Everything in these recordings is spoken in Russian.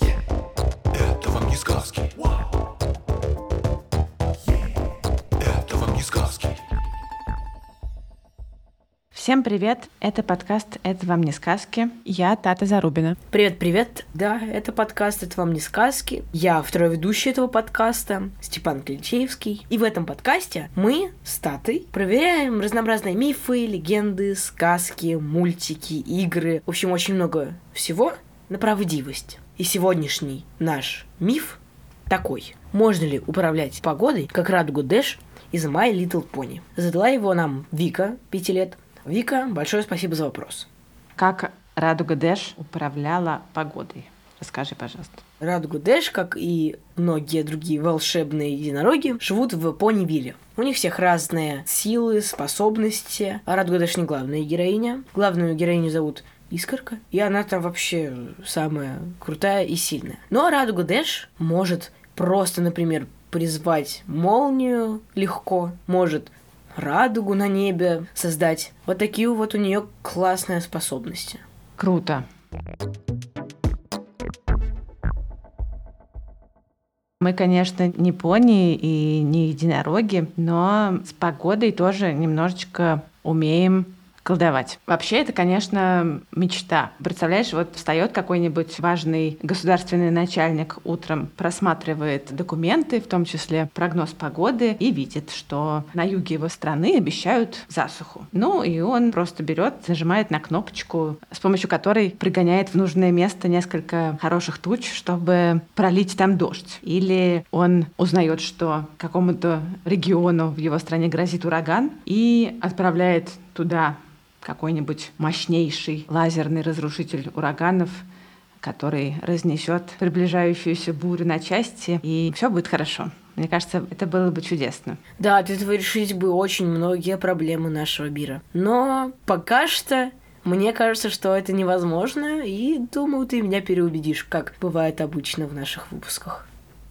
Yeah. Это вам не сказки. Wow. Yeah. Это вам не сказки. Всем привет! Это подкаст «Это вам не сказки». Я Тата Зарубина. Привет-привет! Да, это подкаст «Это вам не сказки». Я второй ведущий этого подкаста, Степан Кличеевский. И в этом подкасте мы с Татой проверяем разнообразные мифы, легенды, сказки, мультики, игры. В общем, очень много всего на правдивость. И сегодняшний наш миф такой. Можно ли управлять погодой, как Радуга Дэш из My Little Pony? Задала его нам Вика, 5 лет. Вика, большое спасибо за вопрос. Как Радуга Дэш управляла погодой? Расскажи, пожалуйста. Радуга Дэш, как и многие другие волшебные единороги, живут в Понивилле. У них всех разные силы, способности. А Радуга Дэш не главная героиня. Главную героиню зовут Искорка. И она там вообще самая крутая и сильная. Но Радуга Дэш может просто, например, призвать молнию легко. Может радугу на небе создать. Вот такие вот у нее классные способности. Круто. Мы, конечно, не пони и не единороги, но с погодой тоже немножечко умеем колдовать. Вообще, это, конечно, мечта. Представляешь, вот встает какой-нибудь важный государственный начальник утром, просматривает документы, в том числе прогноз погоды, и видит, что на юге его страны обещают засуху. Ну, и он просто берет, нажимает на кнопочку, с помощью которой пригоняет в нужное место несколько хороших туч, чтобы пролить там дождь. Или он узнает, что какому-то региону в его стране грозит ураган, и отправляет туда какой-нибудь мощнейший лазерный разрушитель ураганов, который разнесет приближающуюся бурю на части, и все будет хорошо. Мне кажется, это было бы чудесно. Да, от этого решить бы очень многие проблемы нашего мира. Но пока что мне кажется, что это невозможно, и думаю, ты меня переубедишь, как бывает обычно в наших выпусках.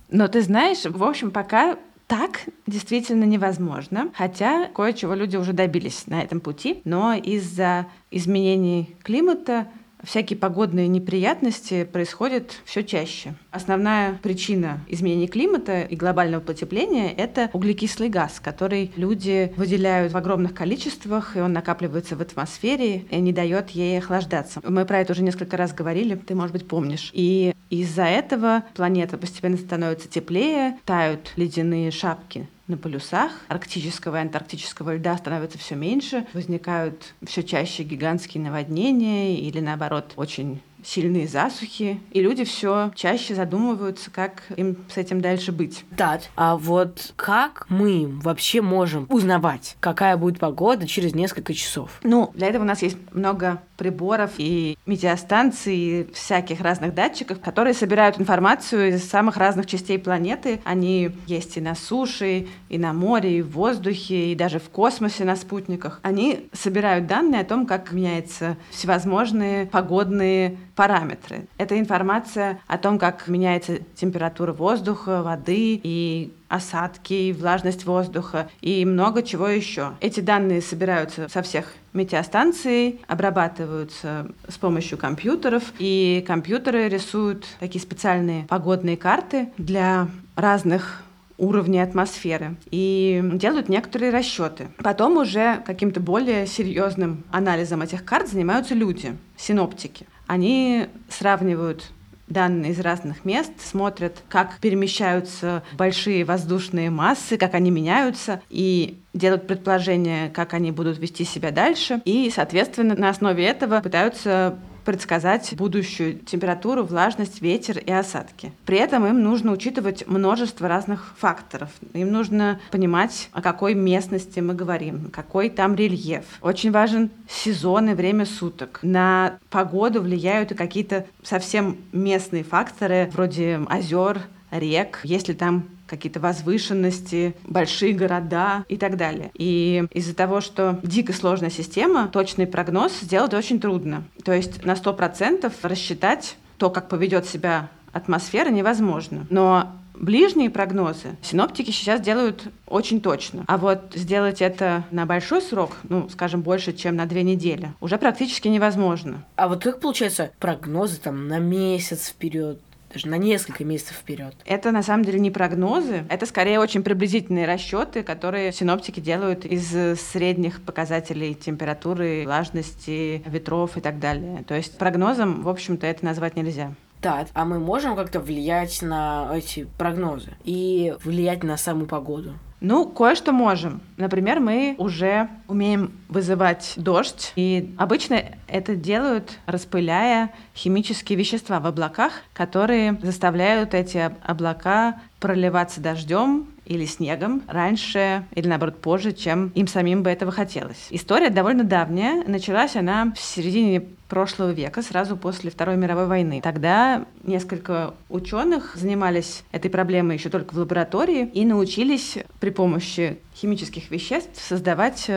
Но ты знаешь, в общем, пока так действительно невозможно, хотя кое-чего люди уже добились на этом пути, но из-за изменений климата всякие погодные неприятности происходят все чаще. Основная причина изменений климата и глобального потепления — это углекислый газ, который люди выделяют в огромных количествах, и он накапливается в атмосфере и не дает ей охлаждаться. Мы про это уже несколько раз говорили, ты, может быть, помнишь. И из-за этого планета постепенно становится теплее, тают ледяные шапки на полюсах, арктического и антарктического льда становится все меньше, возникают все чаще гигантские наводнения или, наоборот, очень сильные засухи, и люди все чаще задумываются, как им с этим дальше быть. Да, а вот как мы вообще можем узнавать, какая будет погода через несколько часов? Ну, для этого у нас есть много приборов и метеостанций, и всяких разных датчиков, которые собирают информацию из самых разных частей планеты. Они есть и на суше, и на море, и в воздухе, и даже в космосе на спутниках. Они собирают данные о том, как меняются всевозможные погодные параметры. Это информация о том, как меняется температура воздуха, воды, и осадки, и влажность воздуха, и много чего еще. Эти данные собираются со всех метеостанций, обрабатываются с помощью компьютеров, и компьютеры рисуют такие специальные погодные карты для разных уровни атмосферы и делают некоторые расчеты. Потом уже каким-то более серьезным анализом этих карт занимаются люди, синоптики. Они сравнивают данные из разных мест, смотрят, как перемещаются большие воздушные массы, как они меняются, и делают предположения, как они будут вести себя дальше. И, соответственно, на основе этого пытаются предсказать будущую температуру, влажность, ветер и осадки. При этом им нужно учитывать множество разных факторов. Им нужно понимать, о какой местности мы говорим, какой там рельеф. Очень важен сезон и время суток. На погоду влияют и какие-то совсем местные факторы, вроде озер, рек, есть ли там какие-то возвышенности, большие города и так далее. И из-за того, что дико сложная система, точный прогноз сделать очень трудно. То есть на 100% рассчитать то, как поведет себя атмосфера, невозможно. Но ближние прогнозы синоптики сейчас делают очень точно. А вот сделать это на большой срок, ну, скажем, больше, чем на 2 недели, уже практически невозможно. А вот как, получается, прогнозы там на месяц вперед, даже на несколько месяцев вперед? Это на самом деле не прогнозы, это скорее очень приблизительные расчеты, которые синоптики делают из средних показателей температуры, влажности, ветров и так далее. То есть прогнозом, в общем-то, это назвать нельзя. Да, а мы можем как-то влиять на эти прогнозы и влиять на саму погоду? Ну, кое-что можем. Например, мы уже умеем вызывать дождь, и обычно это делают, распыляя химические вещества в облаках, которые заставляют эти облака проливаться дождем или снегом раньше или, наоборот, позже, чем им самим бы этого хотелось. История довольно давняя. Началась она в середине прошлого века, сразу после Второй мировой войны. Тогда несколько ученых занимались этой проблемой еще только в лаборатории и научились при помощи химических веществ создавать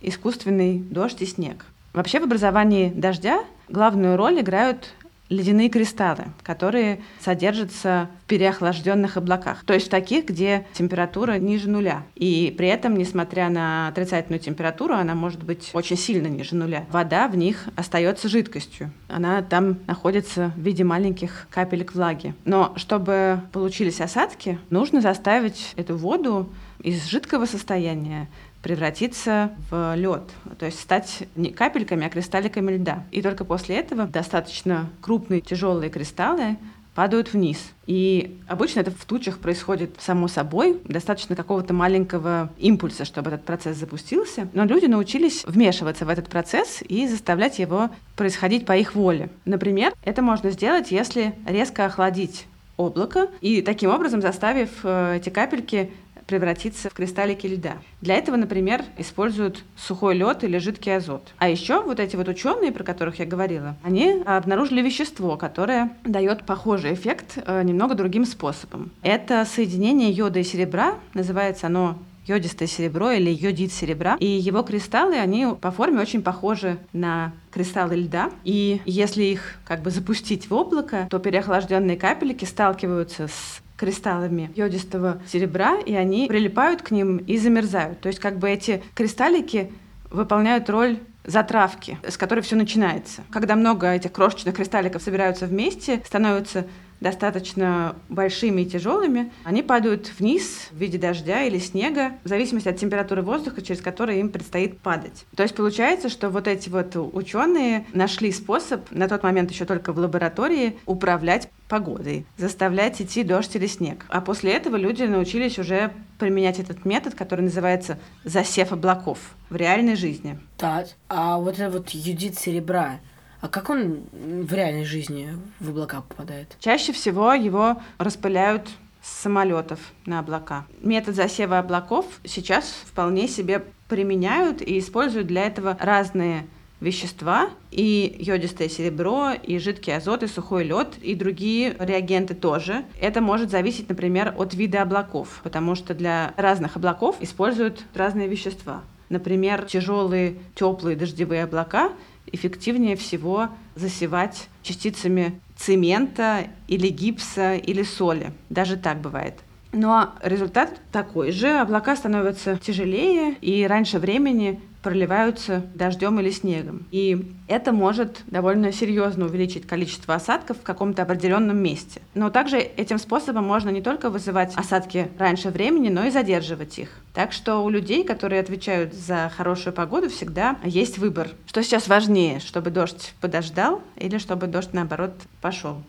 искусственный дождь и снег. Вообще в образовании дождя главную роль играют ледяные кристаллы, которые содержатся в переохлажденных облаках, то есть в таких, где температура ниже нуля. И при этом, несмотря на отрицательную температуру, она может быть очень сильно ниже нуля. Вода в них остается жидкостью. Она там находится в виде маленьких капелек влаги. Но чтобы получились осадки, нужно заставить эту воду из жидкого состояния превратиться в лед, то есть стать не капельками, а кристалликами льда. И только после этого достаточно крупные тяжелые кристаллы падают вниз. И обычно это в тучах происходит само собой, достаточно какого-то маленького импульса, чтобы этот процесс запустился. Но люди научились вмешиваться в этот процесс и заставлять его происходить по их воле. Например, это можно сделать, если резко охладить облако и таким образом заставив эти капельки превратиться в кристаллики льда. Для этого, например, используют сухой лед или жидкий азот. А еще вот эти вот ученые, про которых я говорила, они обнаружили вещество, которое дает похожий эффект немного другим способом. Это соединение йода и серебра, называется оно йодистое серебро или йодид серебра, и его кристаллы, они по форме очень похожи на кристаллы льда, и если их как бы запустить в облако, то переохлажденные капельки сталкиваются с кристаллами йодистого серебра, и они прилипают к ним и замерзают. То есть как бы эти кристаллики выполняют роль затравки, с которой все начинается. Когда много этих крошечных кристалликов собираются вместе, становятся достаточно большими и тяжелыми, они падают вниз в виде дождя или снега, в зависимости от температуры воздуха, через который им предстоит падать. То есть получается, что вот эти вот ученые нашли способ, на тот момент еще только в лаборатории, управлять погодой, заставлять идти дождь или снег. А после этого люди научились уже применять этот метод, который называется засев облаков в реальной жизни. Так, а вот это вот йодид серебра, а как он в реальной жизни в облака попадает? Чаще всего его распыляют с самолетов на облака. Метод засева облаков сейчас вполне себе применяют и используют для этого разные вещества, и йодистое серебро, и жидкий азот, и сухой лед, и другие реагенты тоже. Это может зависеть, например, от вида облаков, потому что для разных облаков используют разные вещества. Например, тяжелые теплые дождевые облака эффективнее всего засевать частицами цемента или гипса или соли. Даже так бывает. Но результат такой же. Облака становятся тяжелее и раньше времени проливаются дождем или снегом. И это может довольно серьезно увеличить количество осадков в каком-то определенном месте. Но также этим способом можно не только вызывать осадки раньше времени, но и задерживать их. Так что у людей, которые отвечают за хорошую погоду, всегда есть выбор. Что сейчас важнее, чтобы дождь подождал или чтобы дождь, наоборот, пошел?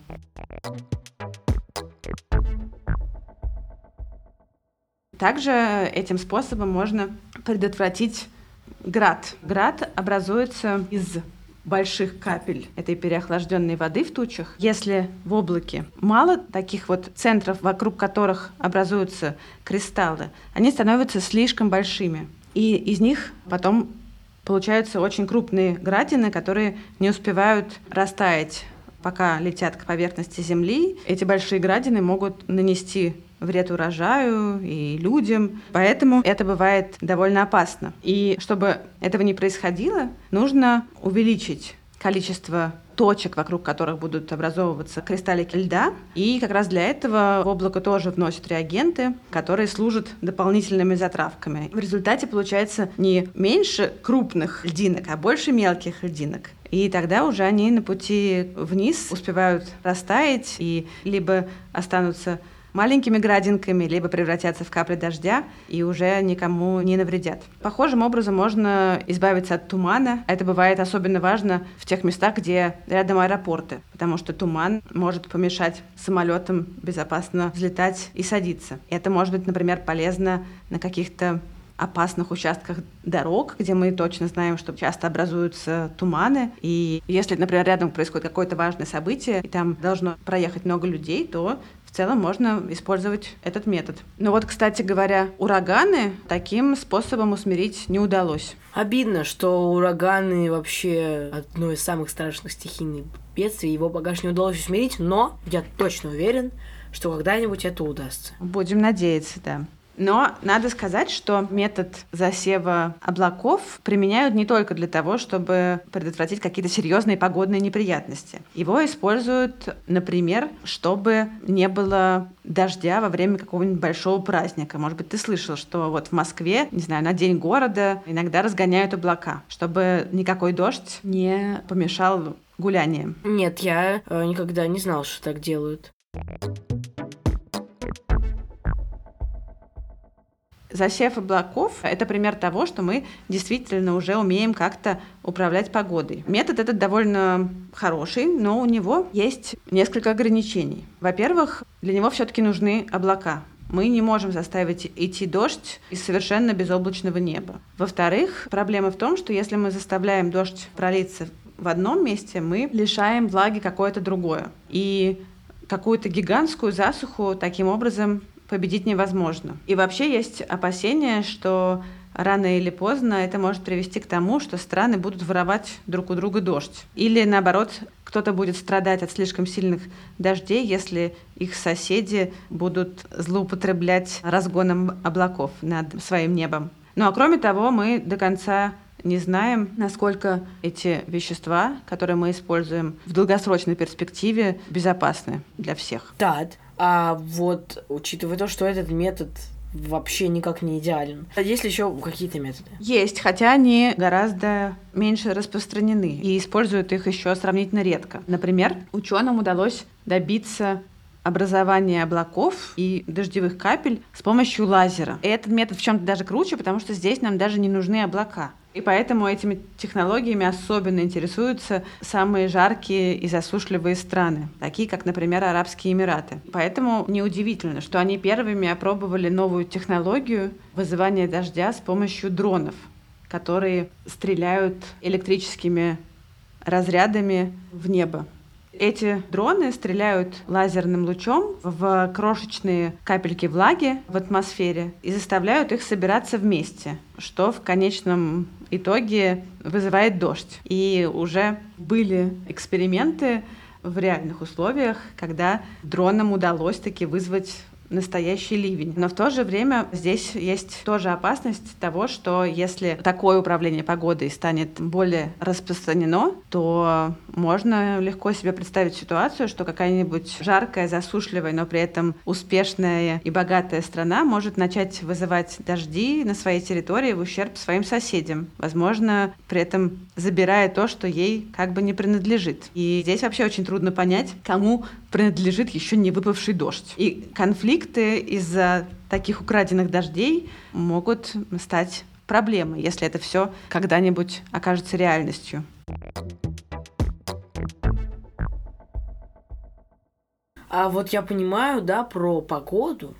Также этим способом можно предотвратить град. Град образуется из больших капель этой переохлажденной воды в тучах. Если в облаке мало таких вот центров, вокруг которых образуются кристаллы, они становятся слишком большими. И из них потом получаются очень крупные градины, которые не успевают растаять, пока летят к поверхности Земли. Эти большие градины могут нанести вред урожаю и людям. Поэтому это бывает довольно опасно. И чтобы этого не происходило, нужно увеличить количество точек, вокруг которых будут образовываться кристаллики льда. И как раз для этого в облако тоже вносят реагенты, которые служат дополнительными затравками. В результате получается не меньше крупных льдинок, а больше мелких льдинок. И тогда уже они на пути вниз успевают растаять и либо останутся маленькими градинками, либо превратятся в капли дождя и уже никому не навредят. Похожим образом можно избавиться от тумана. Это бывает особенно важно в тех местах, где рядом аэропорты, потому что туман может помешать самолетам безопасно взлетать и садиться. Это может быть, например, полезно на каких-то опасных участках дорог, где мы точно знаем, что часто образуются туманы. И если, например, рядом происходит какое-то важное событие, и там должно проехать много людей, то в целом можно использовать этот метод. Но вот, кстати говоря, ураганы таким способом усмирить не удалось. Обидно, что ураганы вообще одно из самых страшных стихийных бедствий. Его пока что не удалось усмирить, но я точно уверен, что когда-нибудь это удастся. Будем надеяться, да. Но надо сказать, что метод засева облаков применяют не только для того, чтобы предотвратить какие-то серьезные погодные неприятности. Его используют, например, чтобы не было дождя во время какого-нибудь большого праздника. Может быть, ты слышал, что вот в Москве, не знаю, на День города иногда разгоняют облака, чтобы никакой дождь не помешал гуляниям. Нет, я никогда не знал, что так делают. Засев облаков – это пример того, что мы действительно уже умеем как-то управлять погодой. Метод этот довольно хороший, но у него есть несколько ограничений. Во-первых, для него все-таки нужны облака. Мы не можем заставить идти дождь из совершенно безоблачного неба. Во-вторых, проблема в том, что если мы заставляем дождь пролиться в одном месте, мы лишаем влаги какое-то другое. И какую-то гигантскую засуху таким образом победить невозможно. И вообще есть опасения, что рано или поздно это может привести к тому, что страны будут воровать друг у друга дождь. Или, наоборот, кто-то будет страдать от слишком сильных дождей, если их соседи будут злоупотреблять разгоном облаков над своим небом. Ну а кроме того, мы до конца не знаем, насколько эти вещества, которые мы используем, в долгосрочной перспективе безопасны для всех. Да. А вот, учитывая то, что этот метод вообще никак не идеален. А есть ли еще какие-то методы? Есть, хотя они гораздо меньше распространены и используют их еще сравнительно редко. Например, ученым удалось добиться образование облаков и дождевых капель с помощью лазера. И этот метод в чем-то даже круче, потому что здесь нам даже не нужны облака. И поэтому этими технологиями особенно интересуются самые жаркие и засушливые страны, такие как, например, Арабские Эмираты. Поэтому неудивительно, что они первыми опробовали новую технологию вызывания дождя с помощью дронов, которые стреляют электрическими разрядами в небо. Эти дроны стреляют лазерным лучом в крошечные капельки влаги в атмосфере и заставляют их собираться вместе, что в конечном итоге вызывает дождь. И уже были эксперименты в реальных условиях, когда дронам удалось таки вызвать настоящий ливень. Но в то же время здесь есть тоже опасность того, что если такое управление погодой станет более распространено, то можно легко себе представить ситуацию, что какая-нибудь жаркая, засушливая, но при этом успешная и богатая страна может начать вызывать дожди на своей территории в ущерб своим соседям. Возможно, при этом забирая то, что ей как бы не принадлежит. И здесь вообще очень трудно понять, кому принадлежит еще не выпавший дождь. И конфликты из-за таких украденных дождей могут стать проблемой, если это все когда-нибудь окажется реальностью. А вот я понимаю, да, про погоду,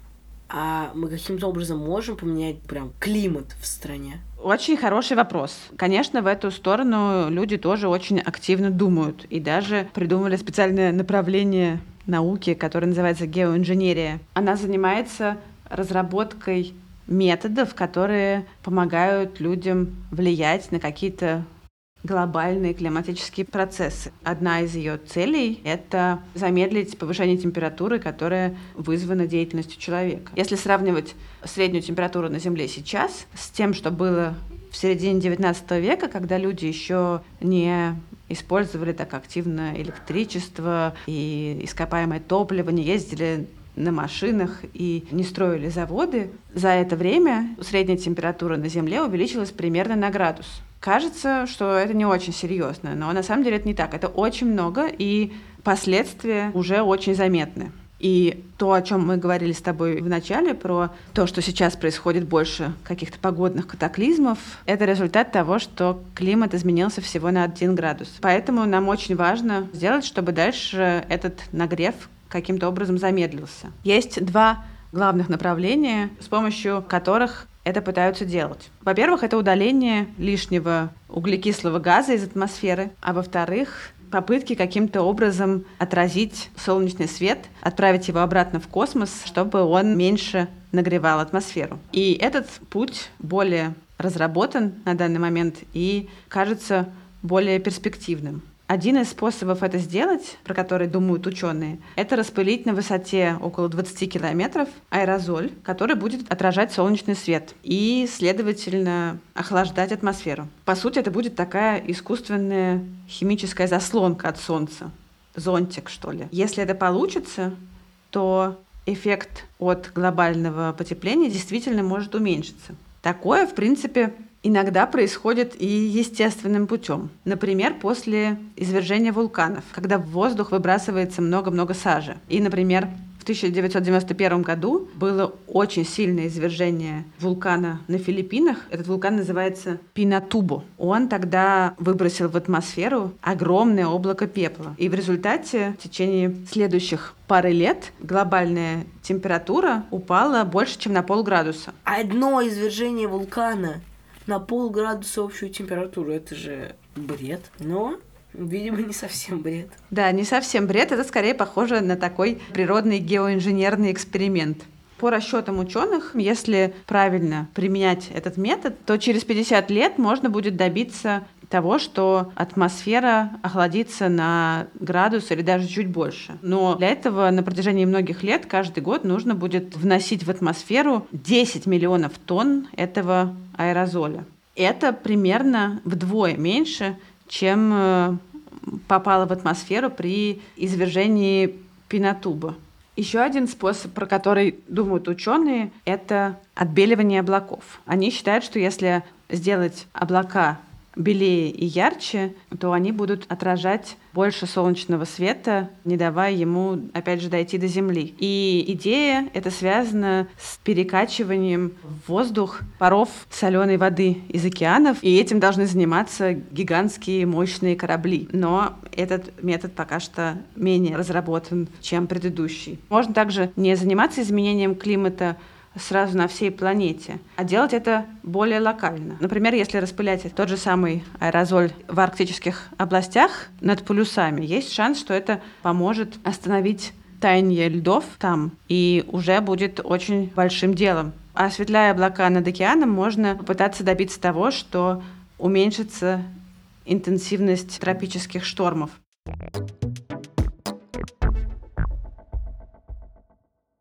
а мы каким-то образом можем поменять прям климат в стране? Очень хороший вопрос. Конечно, в эту сторону люди тоже очень активно думают и даже придумали специальное направление науки, которая называется геоинженерия. Она занимается разработкой методов, которые помогают людям влиять на какие-то глобальные климатические процессы. Одна из ее целей — это замедлить повышение температуры, которое вызвано деятельностью человека. Если сравнивать среднюю температуру на Земле сейчас с тем, что было в середине XIX века, когда люди еще не использовали так активно электричество и ископаемое топливо, не ездили на машинах и не строили заводы, за это время средняя температура на Земле увеличилась примерно на градус. Кажется, что это не очень серьезно, но на самом деле это не так. Это очень много, и последствия уже очень заметны. И то, о чем мы говорили с тобой в начале, про то, что сейчас происходит больше каких-то погодных катаклизмов, это результат того, что климат изменился всего на 1 градус. Поэтому нам очень важно сделать, чтобы дальше этот нагрев каким-то образом замедлился. Есть два главных направления, с помощью которых это пытаются делать. Во-первых, это удаление лишнего углекислого газа из атмосферы, а во-вторых, попытки каким-то образом отразить солнечный свет, отправить его обратно в космос, чтобы он меньше нагревал атмосферу. И этот путь более разработан на данный момент и кажется более перспективным. Один из способов это сделать, про который думают ученые, это распылить на высоте около 20 километров аэрозоль, который будет отражать солнечный свет и, следовательно, охлаждать атмосферу. По сути, это будет такая искусственная химическая заслонка от Солнца, зонтик, что ли. Если это получится, то эффект от глобального потепления действительно может уменьшиться. Такое, в принципе, иногда происходит и естественным путем. Например, после извержения вулканов, когда в воздух выбрасывается много-много сажи. И, например, в 1991 году было очень сильное извержение вулкана на Филиппинах. Этот вулкан называется Пинатубо. Он тогда выбросил в атмосферу огромное облако пепла. И в результате в течение следующих пары лет глобальная температура упала больше, чем на полградуса. Одно извержение вулкана на полградуса общую температуру. Это же бред. Но, видимо, не совсем бред. Да, не совсем бред. Это скорее похоже на такой природный геоинженерный эксперимент. По расчетам ученых, если правильно применять этот метод, то через 50 лет можно будет добиться того, что атмосфера охладится на градус или даже чуть больше. Но для этого на протяжении многих лет каждый год нужно будет вносить в атмосферу 10 миллионов тонн этого аэрозоля. Это примерно вдвое меньше, чем попало в атмосферу при извержении Пинатубо. Еще один способ, про который думают ученые, это отбеливание облаков. Они считают, что если сделать облака белее и ярче, то они будут отражать больше солнечного света, не давая ему, опять же, дойти до Земли. И идея эта связана с перекачиванием в воздух паров соленой воды из океанов, и этим должны заниматься гигантские мощные корабли. Но этот метод пока что менее разработан, чем предыдущий. Можно также не заниматься изменением климата сразу на всей планете, а делать это более локально. Например, если распылять тот же самый аэрозоль в арктических областях над полюсами, есть шанс, что это поможет остановить таяние льдов там, и уже будет очень большим делом. Осветляя облака над океаном, можно попытаться добиться того, что уменьшится интенсивность тропических штормов.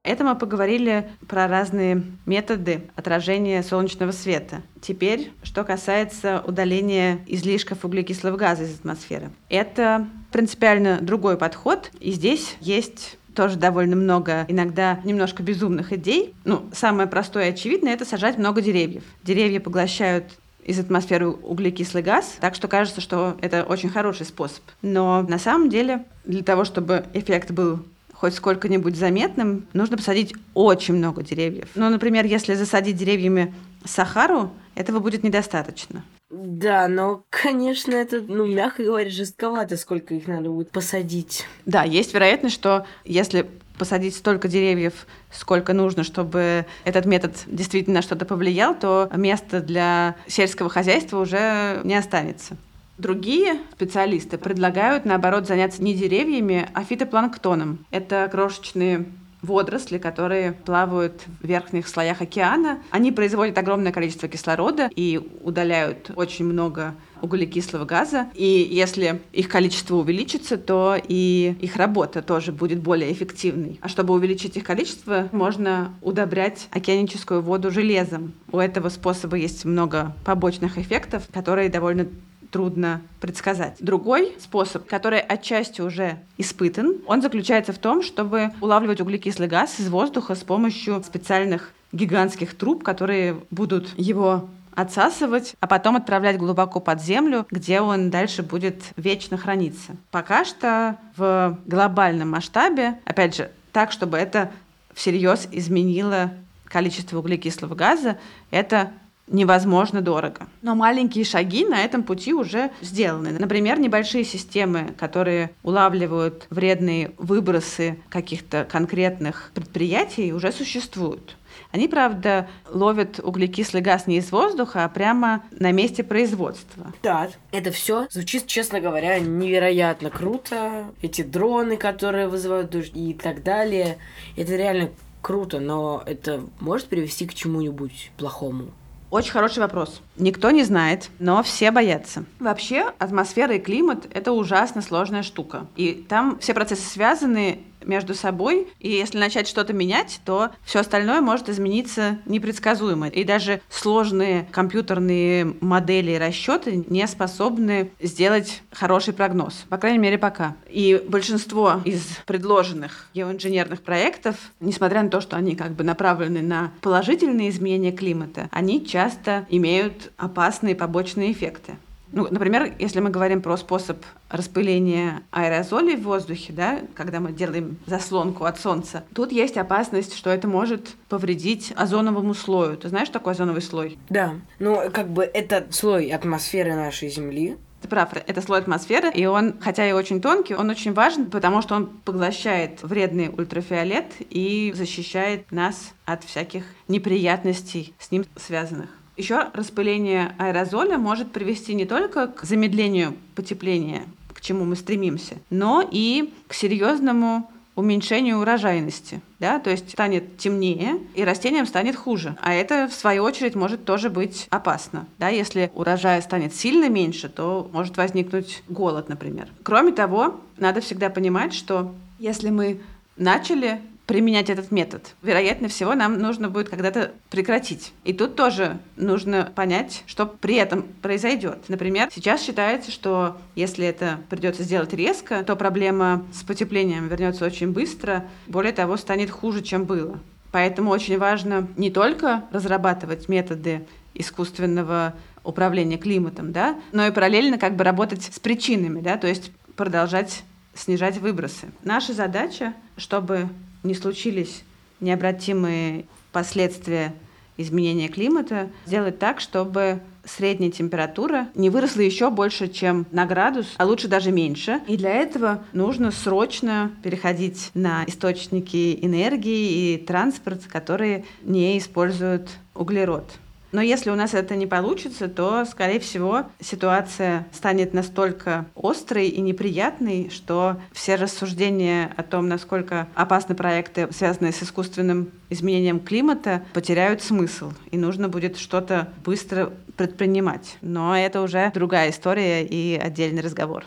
Это мы поговорили про разные методы отражения солнечного света. Теперь, что касается удаления излишков углекислого газа из атмосферы. Это принципиально другой подход, и здесь есть тоже довольно много, иногда немножко безумных идей. Самое простое и очевидное — это сажать много деревьев. Деревья поглощают из атмосферы углекислый газ, так что кажется, что это очень хороший способ. Но на самом деле для того, чтобы эффект был хоть сколько-нибудь заметным, нужно посадить очень много деревьев. Например, если засадить деревьями Сахару, этого будет недостаточно. Да, но, конечно, это, мягко говоря, жестковато, сколько их надо будет посадить. Да, есть вероятность, что если посадить столько деревьев, сколько нужно, чтобы этот метод действительно на что-то повлиял, то места для сельского хозяйства уже не останется. Другие специалисты предлагают, наоборот, заняться не деревьями, а фитопланктоном. Это крошечные водоросли, которые плавают в верхних слоях океана. Они производят огромное количество кислорода и удаляют очень много углекислого газа. И если их количество увеличится, то и их работа тоже будет более эффективной. А чтобы увеличить их количество, можно удобрять океаническую воду железом. У этого способа есть много побочных эффектов, которые довольно трудно предсказать. Другой способ, который отчасти уже испытан, он заключается в том, чтобы улавливать углекислый газ из воздуха с помощью специальных гигантских труб, которые будут его отсасывать, а потом отправлять глубоко под землю, где он дальше будет вечно храниться. Пока что в глобальном масштабе, опять же, так, чтобы это всерьез изменило количество углекислого газа, это невозможно дорого. Но маленькие шаги на этом пути уже сделаны. Например, небольшие системы, которые улавливают вредные выбросы каких-то конкретных предприятий, уже существуют. Они, правда, ловят углекислый газ не из воздуха, а прямо на месте производства. Да, это все звучит, честно говоря, невероятно круто. Эти дроны, которые вызывают дождь и так далее. Это реально круто, но это может привести к чему-нибудь плохому? Очень хороший вопрос. Никто не знает, но все боятся. Вообще, атмосфера и климат — это ужасно сложная штука. И там все процессы связаны между собой, и если начать что-то менять, то все остальное может измениться непредсказуемо. И даже сложные компьютерные модели и расчеты не способны сделать хороший прогноз. По крайней мере, пока. И большинство из предложенных геоинженерных проектов, несмотря на то, что они как бы направлены на положительные изменения климата, они часто имеют опасные побочные эффекты. Ну, например, если мы говорим про способ распыления аэрозолей в воздухе, да, когда мы делаем заслонку от солнца, тут есть опасность, что это может повредить озоновому слою. Ты знаешь, что такое озоновый слой? Да. Ну, как бы это слой атмосферы нашей Земли. Ты прав, это слой атмосферы, и он, хотя и очень тонкий, он очень важен, потому что он поглощает вредный ультрафиолет и защищает нас от всяких неприятностей с ним связанных. Еще распыление аэрозоля может привести не только к замедлению потепления, к чему мы стремимся, но и к серьезному уменьшению урожайности. Да? То есть станет темнее, и растениям станет хуже. А это, в свою очередь, может тоже быть опасно. Да? Если урожая станет сильно меньше, то может возникнуть голод, например. Кроме того, надо всегда понимать, что если мы начали применять этот метод, вероятно всего, нам нужно будет когда-то прекратить. И тут тоже нужно понять, что при этом произойдет. Например, сейчас считается, что если это придется сделать резко, то проблема с потеплением вернется очень быстро, более того, станет хуже, чем было. Поэтому очень важно не только разрабатывать методы искусственного управления климатом, да, но и параллельно как бы работать с причинами, да, то есть продолжать снижать выбросы. Наша задача, чтобы не случились необратимые последствия изменения климата, сделать так, чтобы средняя температура не выросла еще больше, чем на градус, а лучше даже меньше. И для этого нужно срочно переходить на источники энергии и транспорт, которые не используют углерод. Но если у нас это не получится, то, скорее всего, ситуация станет настолько острой и неприятной, что все рассуждения о том, насколько опасны проекты, связанные с искусственным изменением климата, потеряют смысл, и нужно будет что-то быстро предпринимать. Но это уже другая история и отдельный разговор.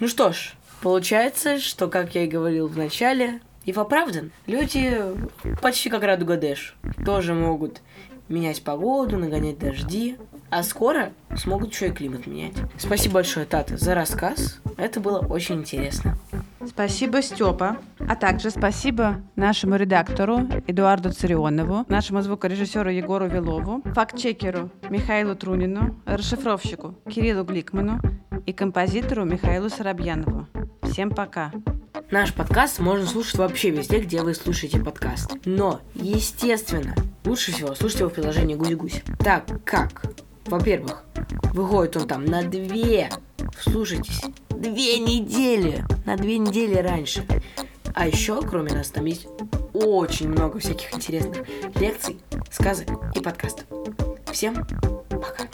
Ну что ж, получается, что, как я и говорил в начале, и оправдан. Люди почти как Радуга Дэш тоже могут менять погоду, нагонять дожди, а скоро смогут еще и климат менять. Спасибо большое, Тата, за рассказ. Это было очень интересно. Спасибо, Степа. А также спасибо нашему редактору Эдуарду Цирионову, нашему звукорежиссеру Егору Велову, фактчекеру Михаилу Трунину, расшифровщику Кириллу Гликману и композитору Михаилу Соробьянову. Всем пока. Наш подкаст можно слушать вообще везде, где вы слушаете подкаст. Но, естественно, лучше всего слушать его в приложении «Гусьгусь». Так как, во-первых, выходит он там на 2, слушайтесь, 2 недели, на 2 недели раньше. А еще, кроме нас, там есть очень много всяких интересных лекций, сказок и подкастов. Всем пока.